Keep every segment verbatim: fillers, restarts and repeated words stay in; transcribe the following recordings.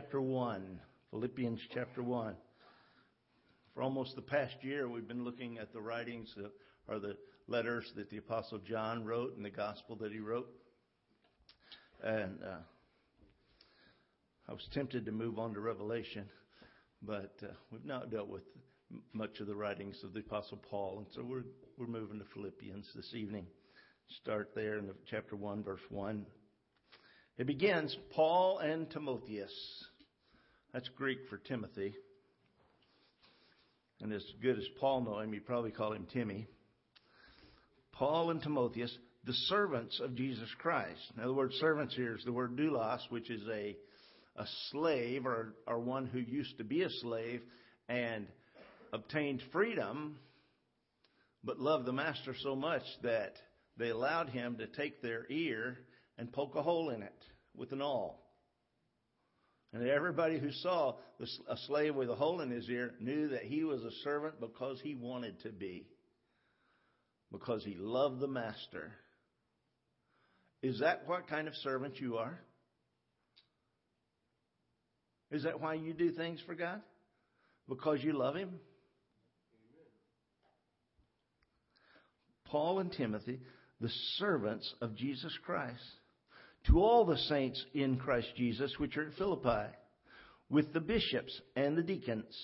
chapter one, Philippians chapter one. For almost the past year, we've been looking at the writings that are the letters that the Apostle John wrote and the gospel that he wrote. And uh, I was tempted to move on to Revelation, but uh, we've not dealt with much of the writings of the Apostle Paul. And so we're, we're moving to Philippians this evening. Start there in the chapter one, verse one. It begins, Paul and Timotheus. That's Greek for Timothy. And as good as Paul knew him, you'd probably call him Timmy. Paul and Timotheus, the servants of Jesus Christ. Now, the word servants here is the word doulos, which is a a slave or, or one who used to be a slave and obtained freedom, but loved the master so much that they allowed him to take their ear and poke a hole in it with an awl. And everybody who saw a slave with a hole in his ear knew that he was a servant because he wanted to be, because he loved the master. Is that what kind of servant you are? Is that why you do things for God? Because you love him? Amen. Paul and Timothy, the servants of Jesus Christ, to all the saints in Christ Jesus, which are at Philippi, with the bishops and the deacons.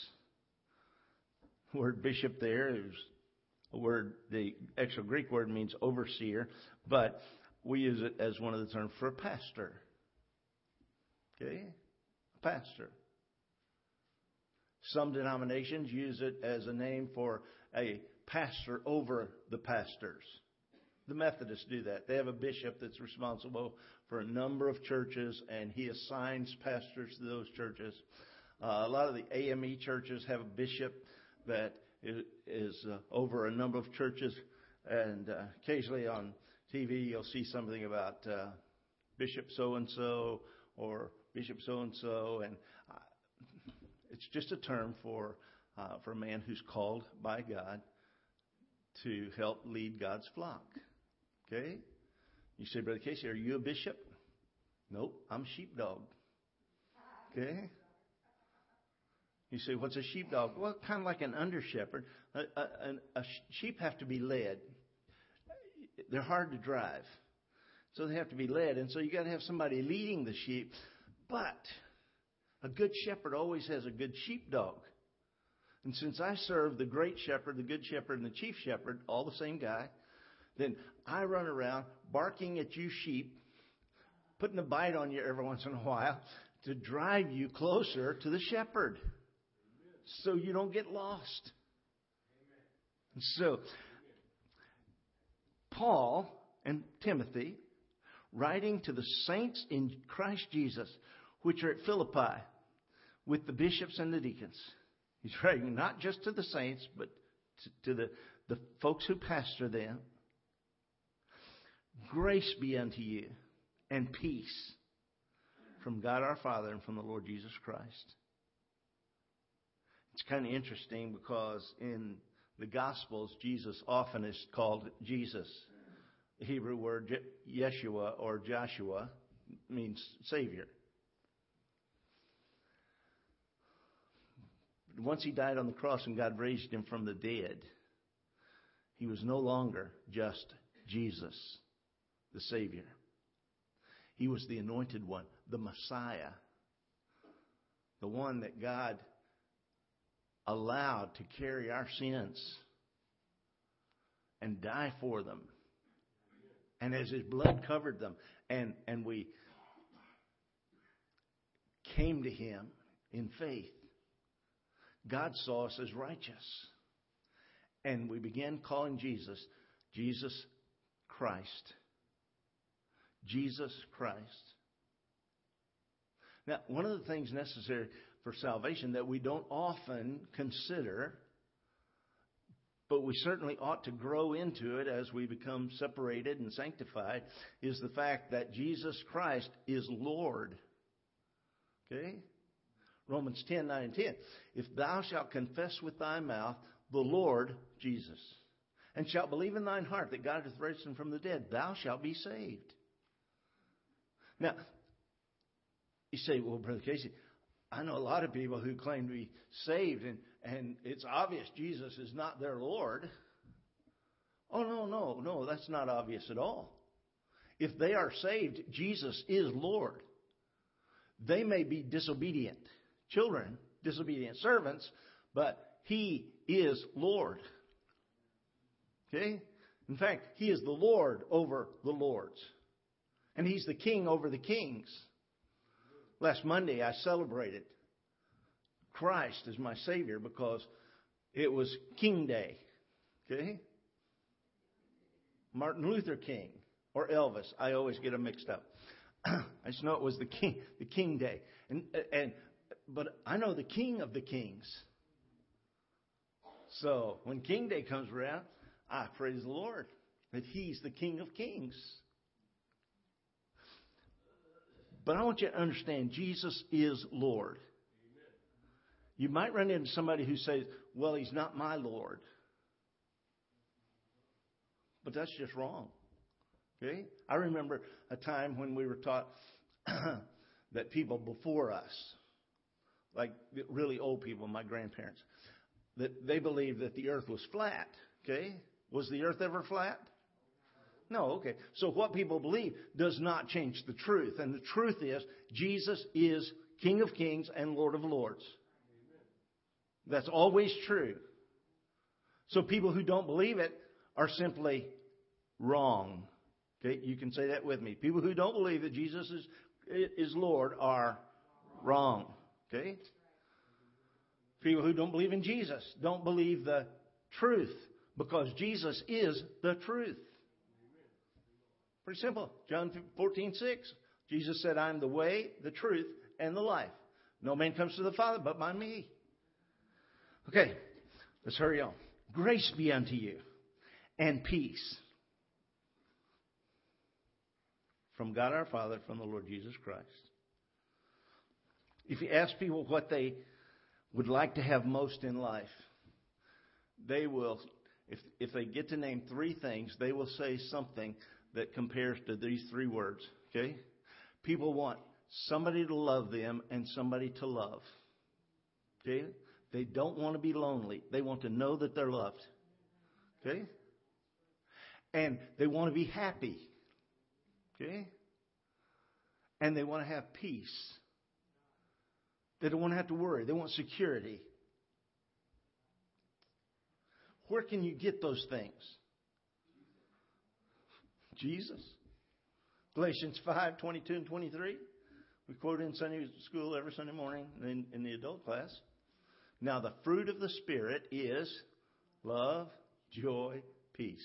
The word bishop there is a word, the actual Greek word means overseer, but we use it as one of the terms for a pastor. Okay? A pastor. Some denominations use it as a name for a pastor over the pastors. The Methodists do that. They have a bishop that's responsible for a number of churches, and he assigns pastors to those churches. Uh, a lot of the A M E churches have a bishop that is, is uh, over a number of churches, and uh, occasionally on T V you'll see something about uh, Bishop so-and-so or Bishop so-and-so, and uh, it's just a term for uh, for a man who's called by God to help lead God's flock. Okay? You say, Brother Casey, are you a bishop? Nope, I'm sheepdog. Okay? You say, what's a sheepdog? Well, kind of like an under shepherd. A, a, a sheep have to be led. They're hard to drive. So they have to be led. And so you got to have somebody leading the sheep. But a good shepherd always has a good sheepdog. And since I serve the great shepherd, the good shepherd, and the chief shepherd, all the same guy, then I run around barking at you sheep, putting a bite on you every once in a while to drive you closer to the shepherd so you don't get lost. And so Paul and Timothy, writing to the saints in Christ Jesus, which are at Philippi, with the bishops and the deacons. He's writing not just to the saints, but to, to the, the folks who pastor them. Grace be unto you and peace from God our Father and from the Lord Jesus Christ. It's kind of interesting because in the Gospels, Jesus often is called Jesus. The Hebrew word Yeshua or Joshua means Savior. Once he died on the cross and God raised him from the dead, he was no longer just Jesus, the Savior. He was the anointed one, the Messiah, the one that God allowed to carry our sins and die for them. And as his blood covered them, and, and we came to him in faith, God saw us as righteous. And we began calling Jesus, Jesus Christ. Jesus Christ. Now, one of the things necessary for salvation that we don't often consider, but we certainly ought to grow into it as we become separated and sanctified, is the fact that Jesus Christ is Lord. Okay? Romans ten, nine, and ten. If thou shalt confess with thy mouth the Lord Jesus, and shalt believe in thine heart that God hath raised him from the dead, thou shalt be saved. Now, you say, well, Brother Casey, I know a lot of people who claim to be saved, and, and it's obvious Jesus is not their Lord. Oh, no, no, no, that's not obvious at all. If they are saved, Jesus is Lord. They may be disobedient children, disobedient servants, but He is Lord. Okay? In fact, He is the Lord over the lords. And He's the King over the kings. Last Monday, I celebrated Christ as my Savior because it was King Day. Okay? Martin Luther King or Elvis. I always get them mixed up. I just know it was the King, the King Day. And, and, but I know the King of the kings. So when King Day comes around, I praise the Lord that He's the King of kings. But I want you to understand, Jesus is Lord. Amen. You might run into somebody who says, well, He's not my Lord. But that's just wrong. Okay? I remember a time when we were taught that people before us, like really old people, my grandparents, that they believed that the earth was flat. Okay? Was the earth ever flat? No, okay. So what people believe does not change the truth. And the truth is, Jesus is King of kings and Lord of lords. That's always true. So people who don't believe it are simply wrong. Okay, you can say that with me. People who don't believe that Jesus is is Lord are wrong. Okay? People who don't believe in Jesus don't believe the truth because Jesus is the truth. Pretty simple. John fourteen six. Jesus said, I am the way, the truth, and the life. No man comes to the Father but by me. Okay, let's hurry on. Grace be unto you and peace from God our Father, from the Lord Jesus Christ. If you ask people what they would like to have most in life, they will, if if they get to name three things, they will say something that compares to these three words. Okay? People want somebody to love them and somebody to love. Okay? They don't want to be lonely. They want to know that they're loved. Okay? And they want to be happy. Okay? And they want to have peace. They don't want to have to worry. They want security. Where can you get those things? Jesus. Galatians five twenty-two and twenty-three. We quote in Sunday school every Sunday morning in, in the adult class. Now the fruit of the Spirit is love, joy, peace,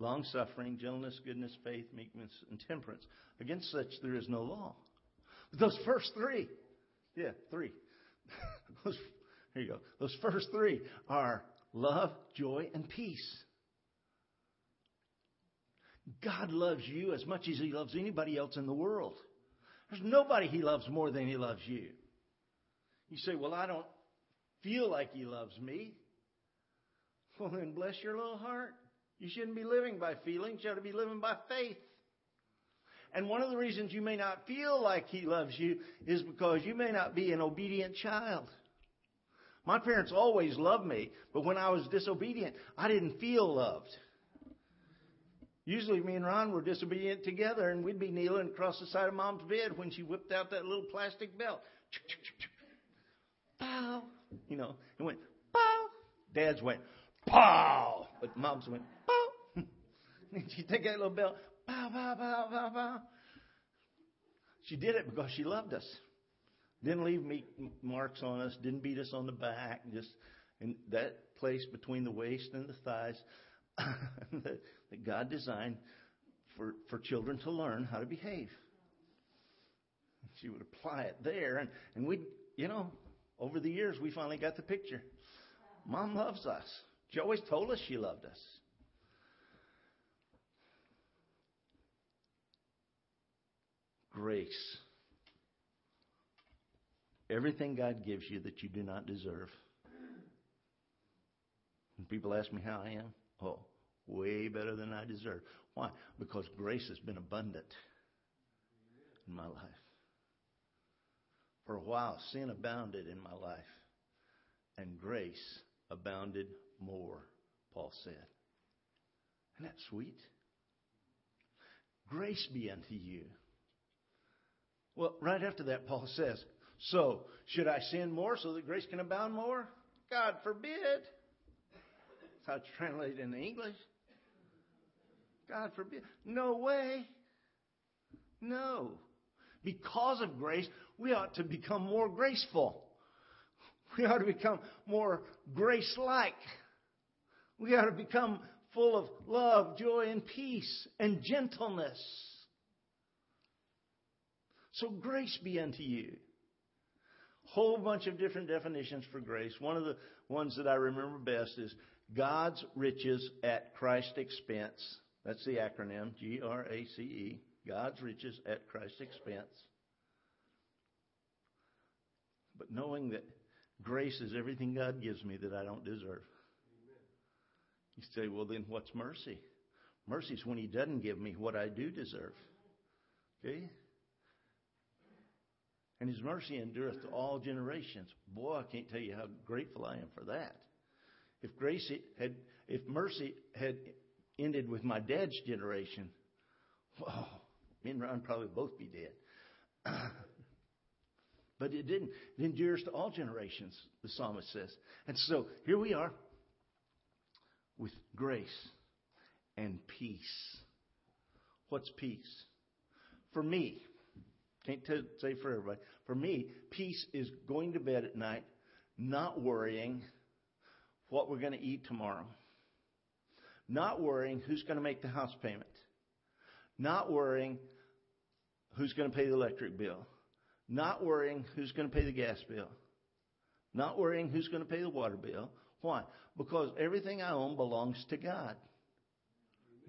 long-suffering, gentleness, goodness, faith, meekness, and temperance. Against such there is no law. But those first three, yeah, three. those, here you go. Those first three are love, joy, and peace. God loves you as much as He loves anybody else in the world. There's nobody He loves more than He loves you. You say, well, I don't feel like He loves me. Well, then bless your little heart. You shouldn't be living by feelings. You ought to be living by faith. And one of the reasons you may not feel like He loves you is because you may not be an obedient child. My parents always loved me, but when I was disobedient, I didn't feel loved. Usually me and Ron were disobedient together, and we'd be kneeling across the side of Mom's bed when she whipped out that little plastic belt. Pow! You know, it went, pow! Dad's went, pow! But Mom's went, pow! And she took that little belt, pow, pow, pow, pow, pow. She did it because she loved us. Didn't leave me marks on us, didn't beat us on the back, just in that place between the waist and the thighs that God designed for, for children to learn how to behave. She would apply it there, and, and we, you know, over the years we finally got the picture. Mom loves us. She always told us she loved us. Grace. Everything God gives you that you do not deserve. When people ask me how I am, oh, way better than I deserve. Why? Because grace has been abundant in my life. For a while, sin abounded in my life, and grace abounded more, Paul said. Isn't that sweet? Grace be unto you. Well, right after that, Paul says, so, should I sin more so that grace can abound more? God forbid. That's how it's translated into English. God forbid. No way. No. Because of grace, we ought to become more graceful. We ought to become more grace-like. We ought to become full of love, joy, and peace, and gentleness. So grace be unto you. Whole bunch of different definitions for grace. One of the ones that I remember best is God's riches at Christ's expense. That's the acronym, G R A C E. God's riches at Christ's expense. But knowing that grace is everything God gives me that I don't deserve. You say, well, then what's mercy? Mercy is when He doesn't give me what I do deserve. Okay? And His mercy endureth to all generations. Boy, I can't tell you how grateful I am for that. If grace had, if mercy had ended with my dad's generation, whoa, me and Ron probably both be dead. But it didn't. It endures to all generations, the psalmist says. And so here we are with grace and peace. What's peace? For me, can't t- say for everybody. For me, peace is going to bed at night, not worrying what we're going to eat tomorrow. Not worrying who's going to make the house payment. Not worrying who's going to pay the electric bill. Not worrying who's going to pay the gas bill. Not worrying who's going to pay the water bill. Why? Because everything I own belongs to God.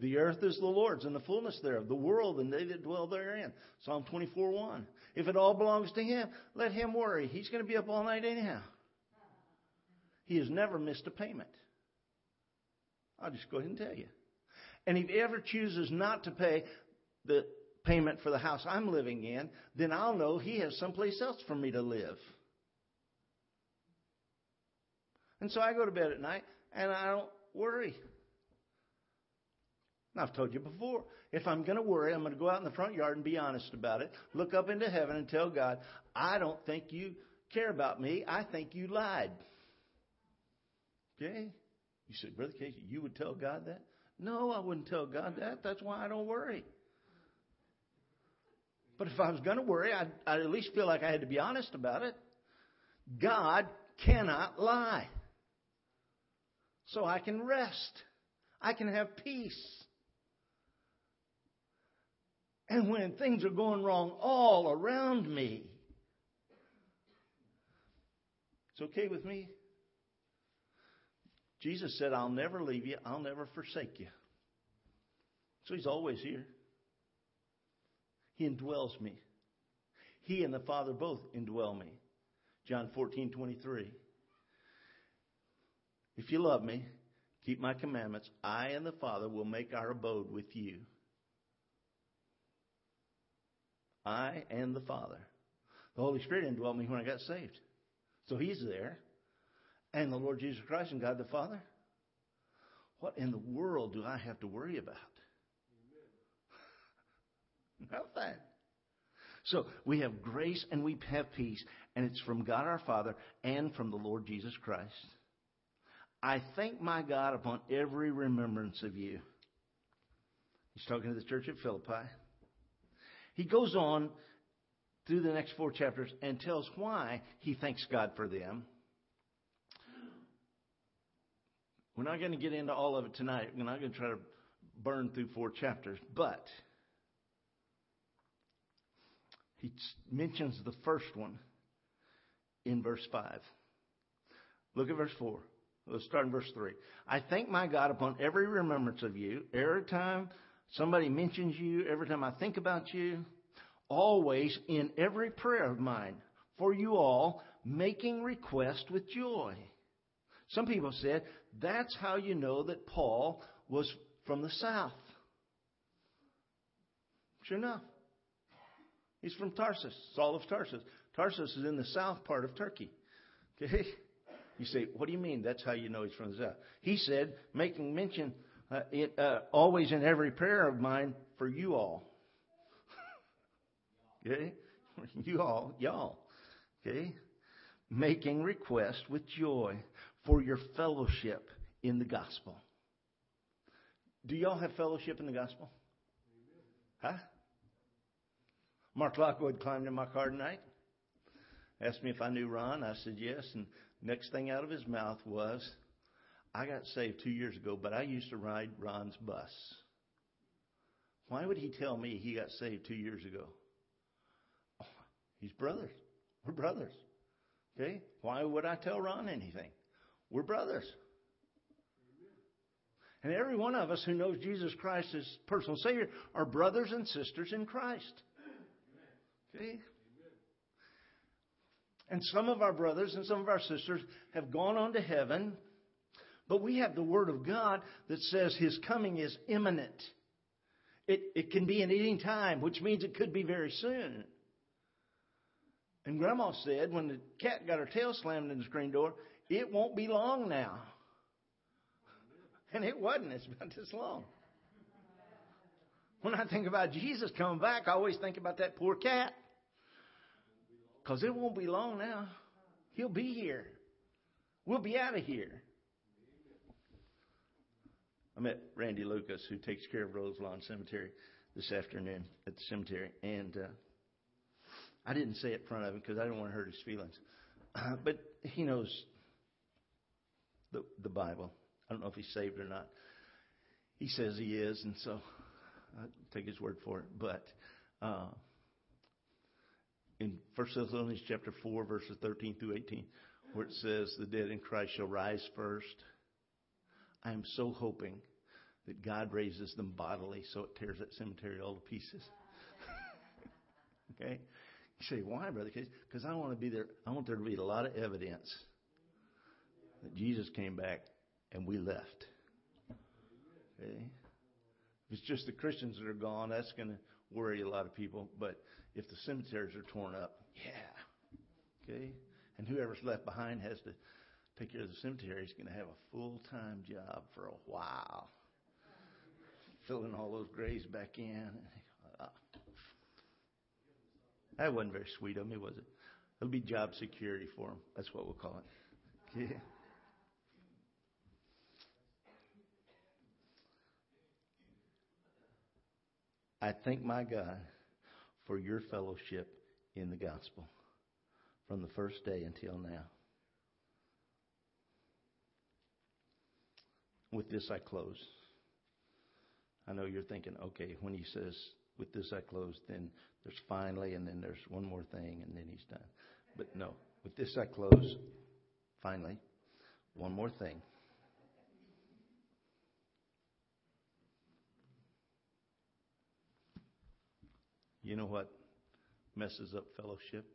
The earth is the Lord's and the fullness thereof, the world and they that dwell therein. Psalm twenty-four one. If it all belongs to Him, let Him worry. He's going to be up all night anyhow. He has never missed a payment. I'll just go ahead and tell you. And if He ever chooses not to pay the payment for the house I'm living in, then I'll know He has someplace else for me to live. And so I go to bed at night and I don't worry. And I've told you before, if I'm going to worry, I'm going to go out in the front yard and be honest about it. Look up into heaven and tell God, I don't think you care about me. I think you lied. Okay? You said, Brother Casey, you would tell God that? No, I wouldn't tell God that. That's why I don't worry. But if I was going to worry, I'd, I'd at least feel like I had to be honest about it. God cannot lie. So I can rest. I can have peace. And when things are going wrong all around me, it's okay with me. Jesus said, I'll never leave you. I'll never forsake you. So He's always here. He indwells me. He and the Father both indwell me. John fourteen twenty-three. If you love me, keep my commandments. I and the Father will make our abode with you. I and the Father. The Holy Spirit indwelled me when I got saved. So He's there. And the Lord Jesus Christ and God the Father. What in the world do I have to worry about? Nothing. So we have grace and we have peace, and it's from God our Father and from the Lord Jesus Christ. I thank my God upon every remembrance of you. He's talking to the church at Philippi. He goes on through the next four chapters and tells why he thanks God for them. We're not going to get into all of it tonight. We're not going to try to burn through four chapters, but he mentions the first one in verse five. Look at verse four. Let's start in verse three. I thank my God upon every remembrance of you. Every time somebody mentions you, every time I think about you, always in every prayer of mine, for you all, making request with joy. Some people said, that's how you know that Paul was from the south. Sure enough. He's from Tarsus, Saul of Tarsus. Tarsus is in the south part of Turkey. Okay? You say, what do you mean? That's how you know he's from the south. He said, making mention uh, it, uh, always in every prayer of mine for you all. Okay? You all, y'all. Okay? Making request with joy for your fellowship in the gospel. Do y'all have fellowship in the gospel? Huh? Mark Lockwood climbed in my car tonight. Asked me if I knew Ron. I said yes. And next thing out of his mouth was, I got saved two years ago, but I used to ride Ron's bus. Why would he tell me he got saved two years ago? Oh, he's brothers. We're brothers. Okay? Why would I tell Ron anything? We're brothers. And every one of us who knows Jesus Christ as personal Savior are brothers and sisters in Christ. Okay? And some of our brothers and some of our sisters have gone on to heaven, but we have the Word of God that says His coming is imminent. It, it can be in any time, which means it could be very soon. And Grandma said when the cat got her tail slammed in the screen door, it won't be long now. And it wasn't. It's about this long. When I think about Jesus coming back, I always think about that poor cat. Because it won't be long now. He'll be here. We'll be out of here. I met Randy Lucas, who takes care of Rose Lawn Cemetery, this afternoon at the cemetery. And uh, I didn't say it in front of him because I didn't want to hurt his feelings. Uh, but he knows the the Bible. I don't know if he's saved or not. He says he is, and so I take his word for it. But uh, in First Thessalonians chapter four, verses thirteen through eighteen, where it says, "The dead in Christ shall rise first." I am so hoping that God raises them bodily, so it tears that cemetery all to pieces. Okay? You say, "Why, brother?" Because I want to be there. I want there to be a lot of evidence that Jesus came back. And we left. Okay? If it's just the Christians that are gone, that's going to worry a lot of people. But if the cemeteries are torn up, yeah. Okay? And whoever's left behind has to take care of the cemetery. He's going to have a full-time job for a while. Filling all those graves back in. That wasn't very sweet of me, was it? It'll be job security for him. That's what we'll call it. Okay? I thank my God for your fellowship in the gospel from the first day until now. With this I close. I know you're thinking, okay, when he says, with this I close, then there's finally, and then there's one more thing, and then he's done. But no, with this I close, finally, one more thing. You know what messes up fellowship?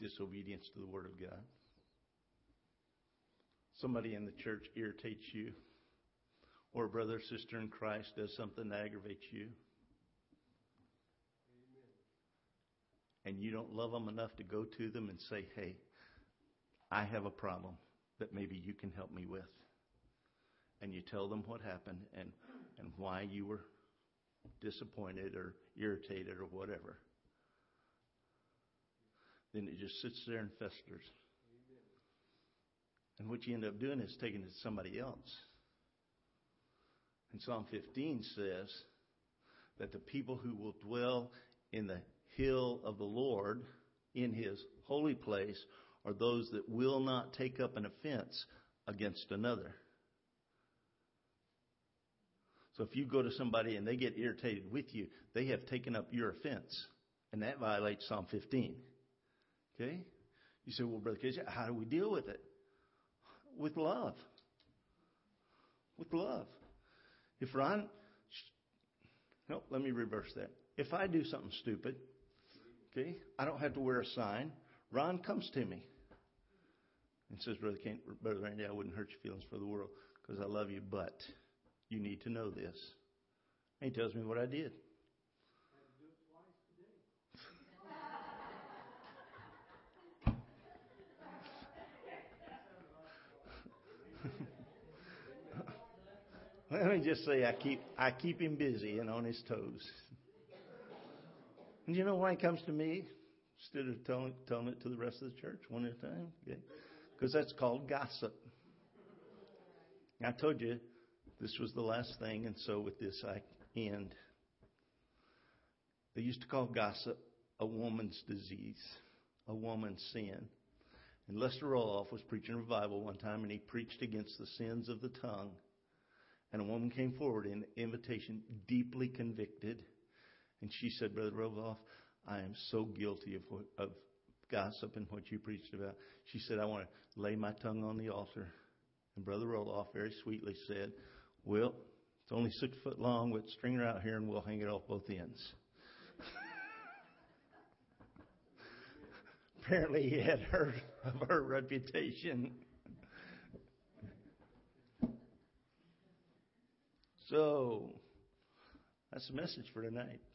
Disobedience to the Word of God. Somebody in the church irritates you, or a brother or sister in Christ does something that aggravates you, and you don't love them enough to go to them and say, "Hey, I have a problem that maybe you can help me with." And you tell them what happened and, and why you were disappointed or irritated or whatever. Then it just sits there and festers. And what you end up doing is taking it to somebody else. And Psalm fifteen says that the people who will dwell in the hill of the Lord, in His holy place, are those that will not take up an offense against another. So if you go to somebody and they get irritated with you, they have taken up your offense. And that violates Psalm fifteen. Okay? You say, "Well, Brother Casey, how do we deal with it?" With love. With love. If Ron... No, let me reverse that. If I do something stupid, okay, I don't have to wear a sign. Ron comes to me and says, Brother, King, Brother Randy, I wouldn't hurt your feelings for the world because I love you, but... you need to know this." And he tells me what I did. Let me just say I keep I keep him busy and on his toes. And you know why he comes to me instead of telling, telling it to the rest of the church one at a time? Because that's called gossip. I told you this was the last thing, and so with this I end. They used to call gossip a woman's disease, a woman's sin. And Lester Roloff was preaching a revival one time, and he preached against the sins of the tongue. And a woman came forward in invitation, deeply convicted. And she said, "Brother Roloff, I am so guilty of, what, of gossip and what you preached about." She said, "I want to lay my tongue on the altar." And Brother Roloff very sweetly said, "Well, it's only six foot long, but string her out here and we'll hang it off both ends." Apparently he had heard of her reputation. So, that's the message for tonight.